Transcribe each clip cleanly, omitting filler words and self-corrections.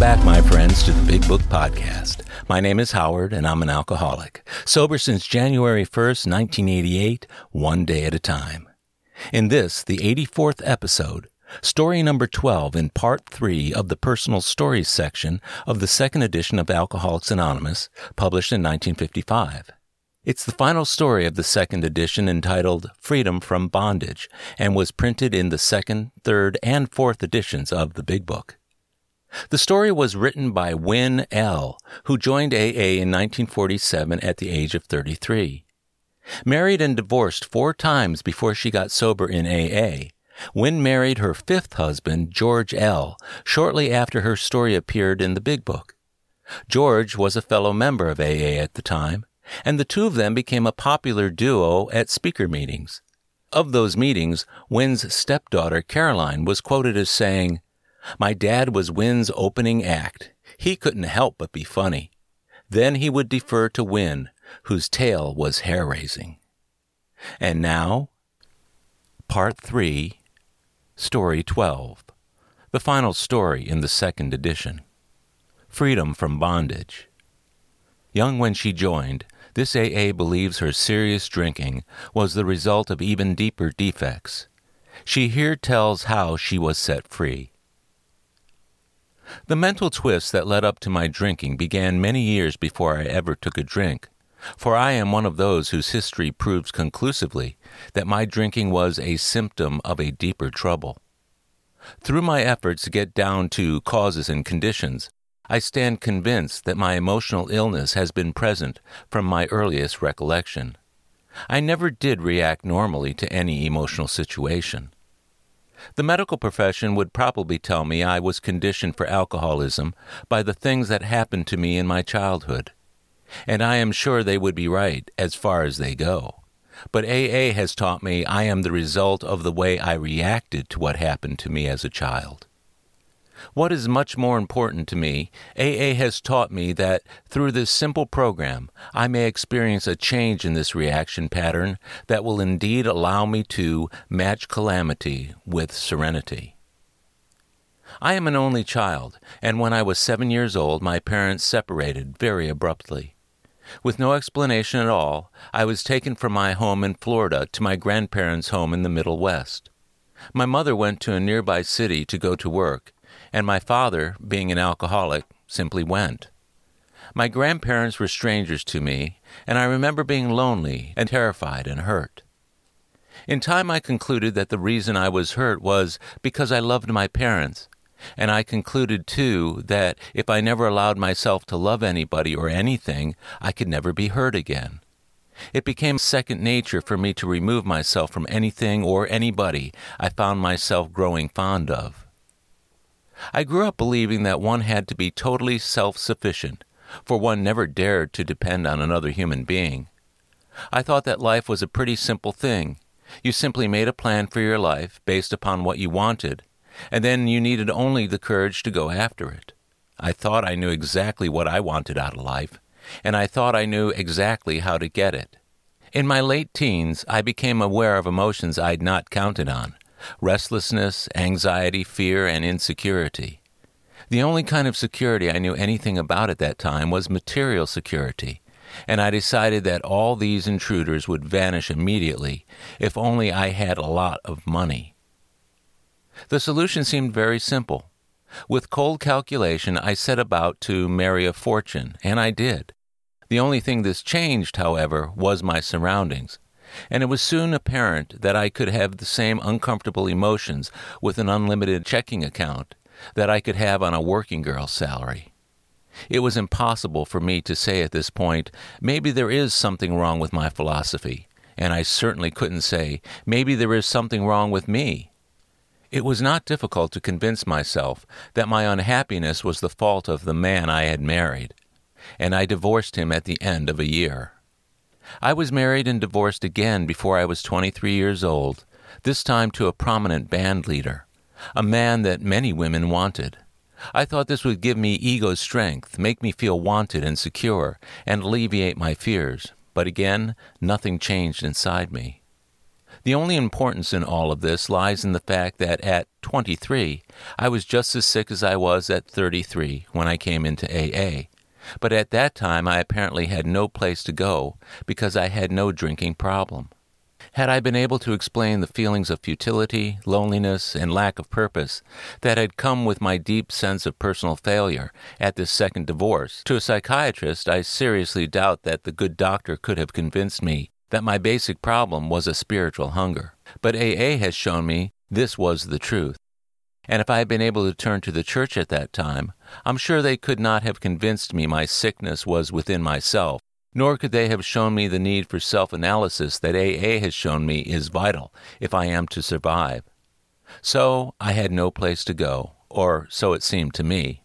back, my friends, to the Big Book Podcast. My name is Howard, and I'm an alcoholic, sober since January 1st, 1988, one day at a time. In this, the 84th episode, story number 12 in part 3 of the personal stories section of the second edition of Alcoholics Anonymous, published in 1955. It's the final story of the second edition, entitled Freedom from Bondage, and was printed in the second, third, and fourth editions of the Big Book. The story was written by Wynne L., who joined AA in 1947 at the age of 33. Married and divorced 4 times before she got sober in AA, Wynne married her 5th husband, George L., shortly after her story appeared in the Big Book. George was a fellow member of AA at the time, and the two of them became a popular duo at speaker meetings. Of those meetings, Wynne's stepdaughter Caroline was quoted as saying, "My dad was Wynne's opening act. He couldn't help but be funny. Then he would defer to Wynne, whose tale was hair-raising." And now, Part 3, Story 12, the final story in the second edition, Freedom from Bondage. Young when she joined, this AA believes her serious drinking was the result of even deeper defects. She here tells how she was set free. The mental twists that led up to my drinking began many years before I ever took a drink, for I am one of those whose history proves conclusively that my drinking was a symptom of a deeper trouble. Through my efforts to get down to causes and conditions, I stand convinced that my emotional illness has been present from my earliest recollection. I never did react normally to any emotional situation. The medical profession would probably tell me I was conditioned for alcoholism by the things that happened to me in my childhood. And I am sure they would be right as far as they go. But AA has taught me I am the result of the way I reacted to what happened to me as a child. What is much more important to me, AA has taught me that through this simple program, I may experience a change in this reaction pattern that will indeed allow me to match calamity with serenity. I am an only child, and when I was 7 years old, my parents separated very abruptly. With no explanation at all, I was taken from my home in Florida to my grandparents' home in the Middle West. My mother went to a nearby city to go to work, and my father, being an alcoholic, simply went. My grandparents were strangers to me, and I remember being lonely and terrified and hurt. In time, I concluded that the reason I was hurt was because I loved my parents, and I concluded, too, that if I never allowed myself to love anybody or anything, I could never be hurt again. It became second nature for me to remove myself from anything or anybody I found myself growing fond of. I grew up believing that one had to be totally self-sufficient, for one never dared to depend on another human being. I thought that life was a pretty simple thing. You simply made a plan for your life based upon what you wanted, and then you needed only the courage to go after it. I thought I knew exactly what I wanted out of life, and I thought I knew exactly how to get it. In my late teens, I became aware of emotions I'd not counted on. Restlessness, anxiety, fear, and insecurity. The only kind of security I knew anything about at that time was material security, and I decided that all these intruders would vanish immediately if only I had a lot of money. The solution seemed very simple. With cold calculation, I set about to marry a fortune, and I did. The only thing this changed, however, was my surroundings. And it was soon apparent that I could have the same uncomfortable emotions with an unlimited checking account that I could have on a working girl's salary. It was impossible for me to say at this point, maybe there is something wrong with my philosophy, and I certainly couldn't say, maybe there is something wrong with me. It was not difficult to convince myself that my unhappiness was the fault of the man I had married, and I divorced him at the end of a year. I was married and divorced again before I was 23 years old, this time to a prominent band leader, a man that many women wanted. I thought this would give me ego strength, make me feel wanted and secure, and alleviate my fears, but again, nothing changed inside me. The only importance in all of this lies in the fact that at 23, I was just as sick as I was at 33 when I came into AA. But at that time, I apparently had no place to go because I had no drinking problem. Had I been able to explain the feelings of futility, loneliness, and lack of purpose that had come with my deep sense of personal failure at this second divorce to a psychiatrist, I seriously doubt that the good doctor could have convinced me that my basic problem was a spiritual hunger. But AA has shown me this was the truth. And if I had been able to turn to the church at that time, I'm sure they could not have convinced me my sickness was within myself, nor could they have shown me the need for self-analysis that AA has shown me is vital if I am to survive. So I had no place to go, or so it seemed to me.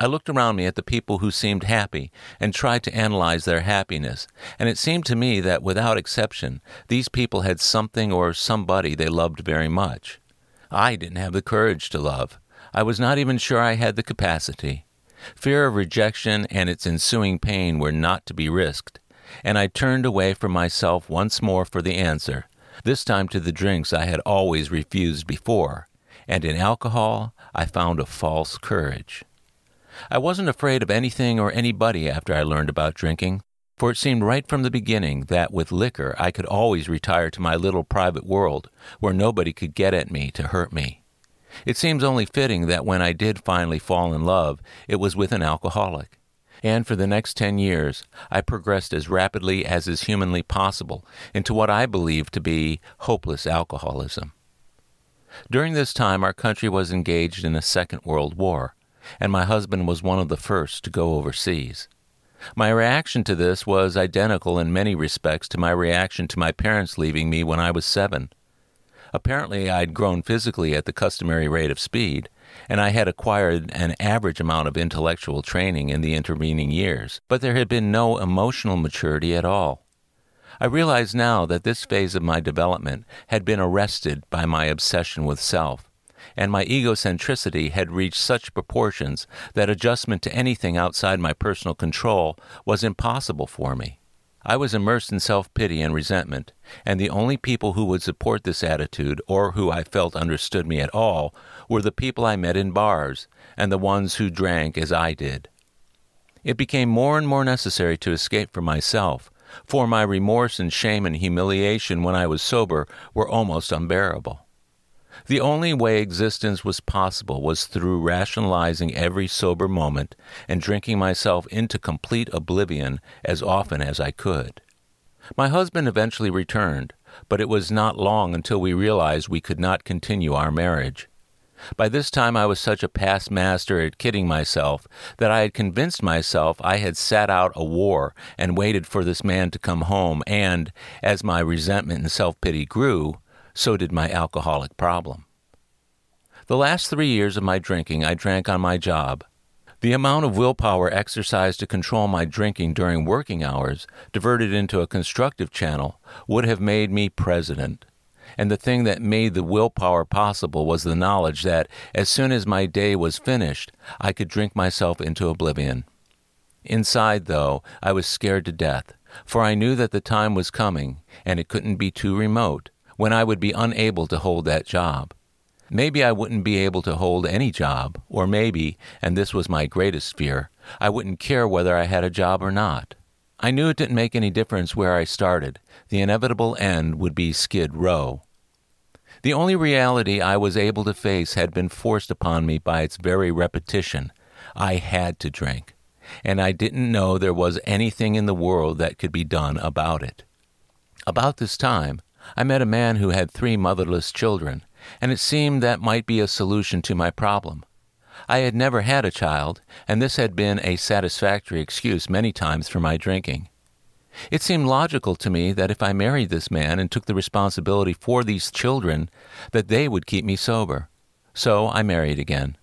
I looked around me at the people who seemed happy and tried to analyze their happiness, and it seemed to me that without exception, these people had something or somebody they loved very much. I didn't have the courage to love. I was not even sure I had the capacity. Fear of rejection and its ensuing pain were not to be risked, and I turned away from myself once more for the answer, this time to the drinks I had always refused before, and in alcohol I found a false courage. I wasn't afraid of anything or anybody after I learned about drinking, for it seemed right from the beginning that with liquor I could always retire to my little private world where nobody could get at me to hurt me. It seems only fitting that when I did finally fall in love, it was with an alcoholic. And for the next 10 years, I progressed as rapidly as is humanly possible into what I believed to be hopeless alcoholism. During this time, our country was engaged in a Second World War, and my husband was one of the first to go overseas. My reaction to this was identical in many respects to my reaction to my parents leaving me when I was 7. Apparently, I'd grown physically at the customary rate of speed, and I had acquired an average amount of intellectual training in the intervening years, but there had been no emotional maturity at all. I realize now that this phase of my development had been arrested by my obsession with self, and my egocentricity had reached such proportions that adjustment to anything outside my personal control was impossible for me. I was immersed in self-pity and resentment, and the only people who would support this attitude or who I felt understood me at all were the people I met in bars and the ones who drank as I did. It became more and more necessary to escape from myself, for my remorse and shame and humiliation when I was sober were almost unbearable. The only way existence was possible was through rationalizing every sober moment and drinking myself into complete oblivion as often as I could. My husband eventually returned, but it was not long until we realized we could not continue our marriage. By this time I was such a past master at kidding myself that I had convinced myself I had sat out a war and waited for this man to come home, and, as my resentment and self-pity grew, so did my alcoholic problem. The last 3 years of my drinking, I drank on my job. The amount of willpower exercised to control my drinking during working hours, diverted into a constructive channel, would have made me president. And the thing that made the willpower possible was the knowledge that, as soon as my day was finished, I could drink myself into oblivion. Inside, though, I was scared to death, for I knew that the time was coming, and it couldn't be too remote, when I would be unable to hold that job. Maybe I wouldn't be able to hold any job, or maybe, and this was my greatest fear, I wouldn't care whether I had a job or not. I knew it didn't make any difference where I started. The inevitable end would be Skid Row. The only reality I was able to face had been forced upon me by its very repetition. I had to drink, and I didn't know there was anything in the world that could be done about it. About this time, I met a man who had 3 motherless children, and it seemed that might be a solution to my problem. I had never had a child, and this had been a satisfactory excuse many times for my drinking. It seemed logical to me that if I married this man and took the responsibility for these children, that they would keep me sober. So I married again.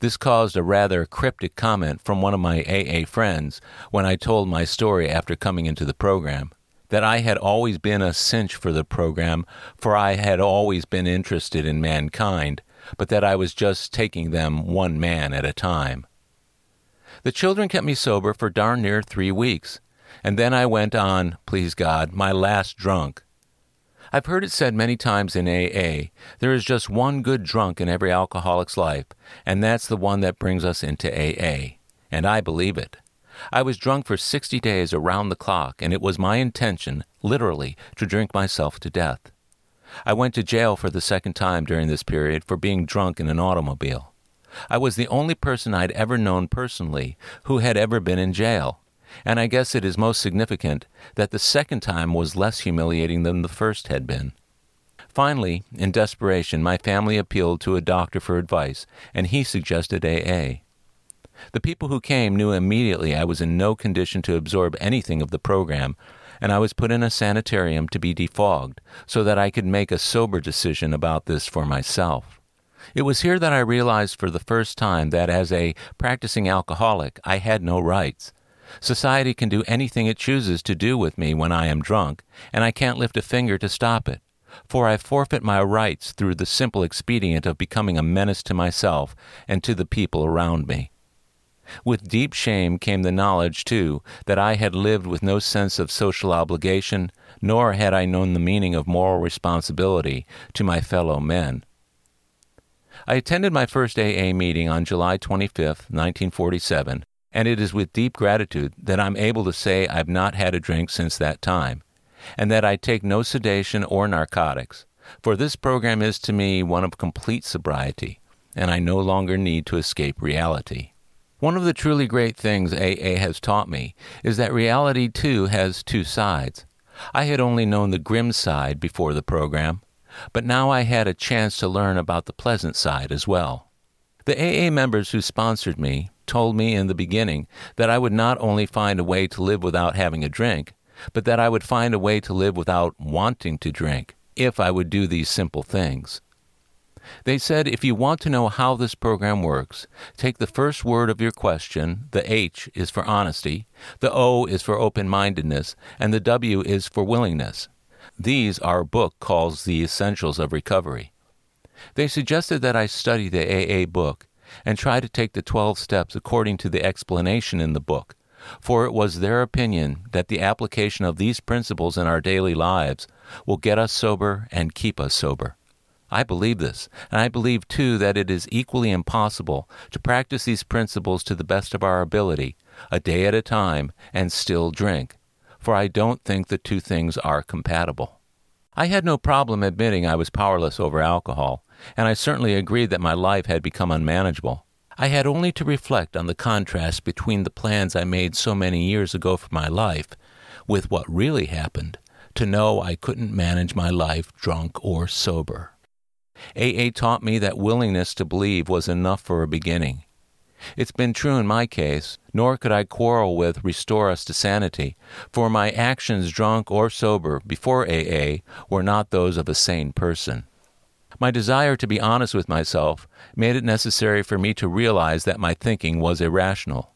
This caused a rather cryptic comment from one of my AA friends when I told my story after coming into the program, that I had always been a cinch for the program, for I had always been interested in mankind, but that I was just taking them one man at a time. The children kept me sober for darn near 3 weeks, and then I went on, please God, my last drunk. I've heard it said many times in AA, there is just one good drunk in every alcoholic's life, and that's the one that brings us into AA. And I believe it. I was drunk for 60 days around the clock, and it was my intention, literally, to drink myself to death. I went to jail for the second time during this period for being drunk in an automobile. I was the only person I'd ever known personally who had ever been in jail, and I guess it is most significant that the second time was less humiliating than the first had been. Finally, in desperation, my family appealed to a doctor for advice, and he suggested AA. The people who came knew immediately I was in no condition to absorb anything of the program, and I was put in a sanitarium to be defogged so that I could make a sober decision about this for myself. It was here that I realized for the first time that as a practicing alcoholic, I had no rights. Society can do anything it chooses to do with me when I am drunk, and I can't lift a finger to stop it, for I forfeit my rights through the simple expedient of becoming a menace to myself and to the people around me. With deep shame came the knowledge, too, that I had lived with no sense of social obligation, nor had I known the meaning of moral responsibility to my fellow men. I attended my first AA meeting on July 25, 1947, and it is with deep gratitude that I'm able to say I've not had a drink since that time, and that I take no sedation or narcotics, for this program is to me one of complete sobriety, and I no longer need to escape reality. One of the truly great things AA has taught me is that reality, too, has two sides. I had only known the grim side before the program, but now I had a chance to learn about the pleasant side as well. The AA members who sponsored me told me in the beginning that I would not only find a way to live without having a drink, but that I would find a way to live without wanting to drink if I would do these simple things. They said, if you want to know how this program works, take the first word of your question, the H is for honesty, the O is for open-mindedness, and the W is for willingness. These our book calls the essentials of recovery. They suggested that I study the AA book and try to take the 12 steps according to the explanation in the book, for it was their opinion that the application of these principles in our daily lives will get us sober and keep us sober. I believe this, and I believe, too, that it is equally impossible to practice these principles to the best of our ability, a day at a time, and still drink, for I don't think the two things are compatible. I had no problem admitting I was powerless over alcohol, and I certainly agreed that my life had become unmanageable. I had only to reflect on the contrast between the plans I made so many years ago for my life with what really happened to know I couldn't manage my life drunk or sober. AA taught me that willingness to believe was enough for a beginning. It's been true in my case, nor could I quarrel with Restore Us to Sanity, for my actions drunk or sober before AA were not those of a sane person. My desire to be honest with myself made it necessary for me to realize that my thinking was irrational.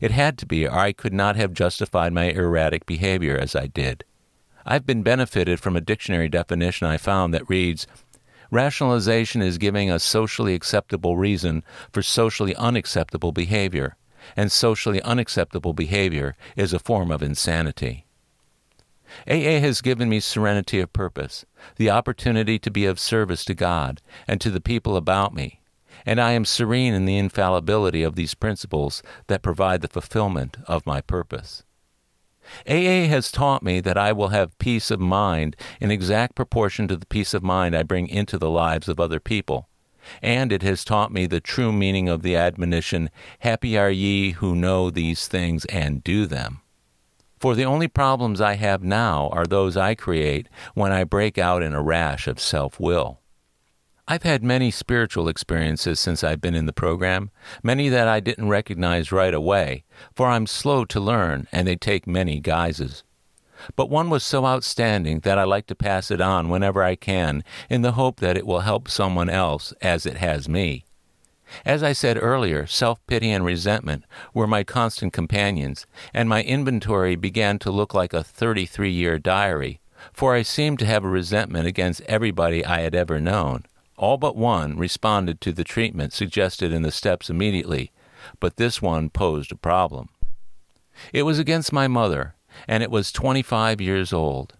It had to be, or I could not have justified my erratic behavior as I did. I've been benefited from a dictionary definition I found that reads, rationalization is giving a socially acceptable reason for socially unacceptable behavior, and socially unacceptable behavior is a form of insanity. AA has given me serenity of purpose, the opportunity to be of service to God and to the people about me, and I am serene in the infallibility of these principles that provide the fulfillment of my purpose. AA has taught me that I will have peace of mind in exact proportion to the peace of mind I bring into the lives of other people, and it has taught me the true meaning of the admonition, happy are ye who know these things and do them. For the only problems I have now are those I create when I break out in a rash of self-will. I've had many spiritual experiences since I've been in the program, many that I didn't recognize right away, for I'm slow to learn and they take many guises. But one was so outstanding that I like to pass it on whenever I can in the hope that it will help someone else as it has me. As I said earlier, self-pity and resentment were my constant companions, and my inventory began to look like a 33-year diary, for I seemed to have a resentment against everybody I had ever known. All but one responded to the treatment suggested in the steps immediately, but this one posed a problem. It was against my mother, and it was 25 years old.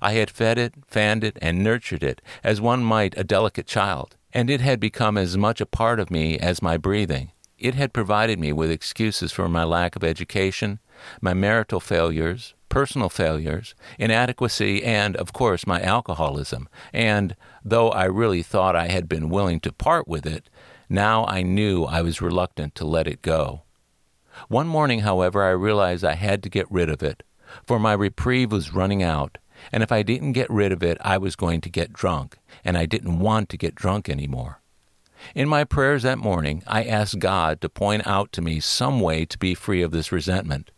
I had fed it, fanned it, and nurtured it, as one might a delicate child, and it had become as much a part of me as my breathing. It had provided me with excuses for my lack of education, my marital failures, personal failures, inadequacy, and, of course, my alcoholism. And, though I really thought I had been willing to part with it, now I knew I was reluctant to let it go. One morning, however, I realized I had to get rid of it, for my reprieve was running out, and if I didn't get rid of it, I was going to get drunk, and I didn't want to get drunk anymore. In my prayers that morning, I asked God to point out to me some way to be free of this resentment.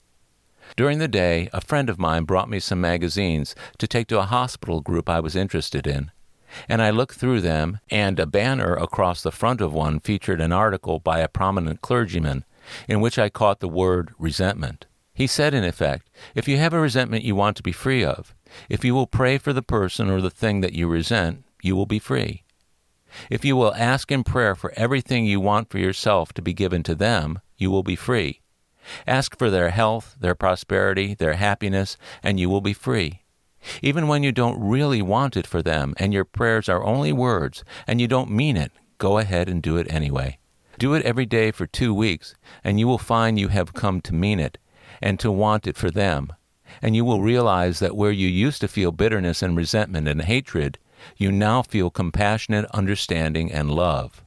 During the day, a friend of mine brought me some magazines to take to a hospital group I was interested in, and I looked through them, and a banner across the front of one featured an article by a prominent clergyman, in which I caught the word resentment. He said, in effect, if you have a resentment you want to be free of, if you will pray for the person or the thing that you resent, you will be free. If you will ask in prayer for everything you want for yourself to be given to them, you will be free. Ask for their health, their prosperity, their happiness, and you will be free. Even when you don't really want it for them, and your prayers are only words, and you don't mean it, go ahead and do it anyway. Do it every day for 2 weeks, and you will find you have come to mean it and to want it for them, and you will realize that where you used to feel bitterness and resentment and hatred, you now feel compassionate understanding and love.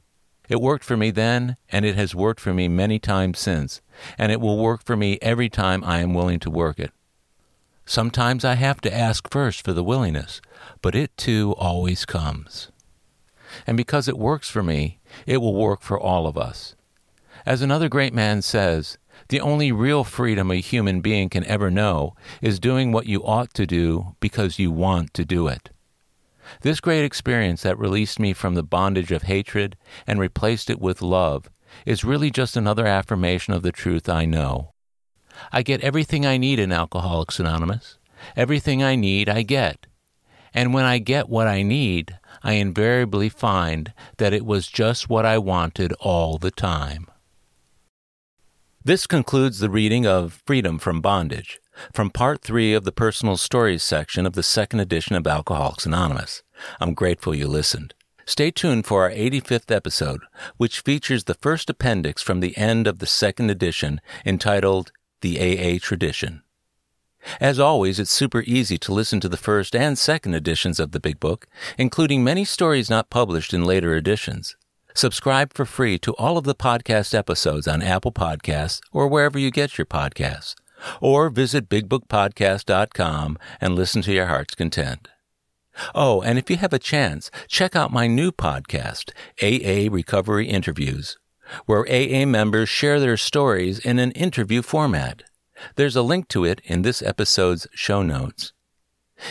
It worked for me then, and it has worked for me many times since, and it will work for me every time I am willing to work it. Sometimes I have to ask first for the willingness, but it too always comes. And because it works for me, it will work for all of us. As another great man says, the only real freedom a human being can ever know is doing what you ought to do because you want to do it. This great experience that released me from the bondage of hatred and replaced it with love is really just another affirmation of the truth I know. I get everything I need in Alcoholics Anonymous. Everything I need, I get. And when I get what I need, I invariably find that it was just what I wanted all the time. This concludes the reading of Freedom from Bondage, from Part 3 of the Personal Stories section of the second edition of Alcoholics Anonymous. I'm grateful you listened. Stay tuned for our 85th episode, which features the first appendix from the end of the second edition, entitled The AA Tradition. As always, it's super easy to listen to the first and second editions of the Big Book, including many stories not published in later editions. Subscribe for free to all of the podcast episodes on Apple Podcasts or wherever you get your podcasts, or visit bigbookpodcast.com and listen to your heart's content. Oh, and if you have a chance, check out my new podcast, AA Recovery Interviews, where AA members share their stories in an interview format. There's a link to it in this episode's show notes.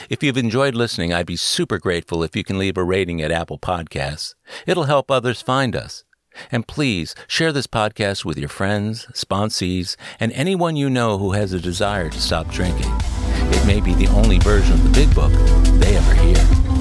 If you've enjoyed listening, I'd be super grateful if you can leave a rating at Apple Podcasts. It'll help others find us. And please, share this podcast with your friends, sponsees, and anyone you know who has a desire to stop drinking. It may be the only version of the Big Book they ever hear.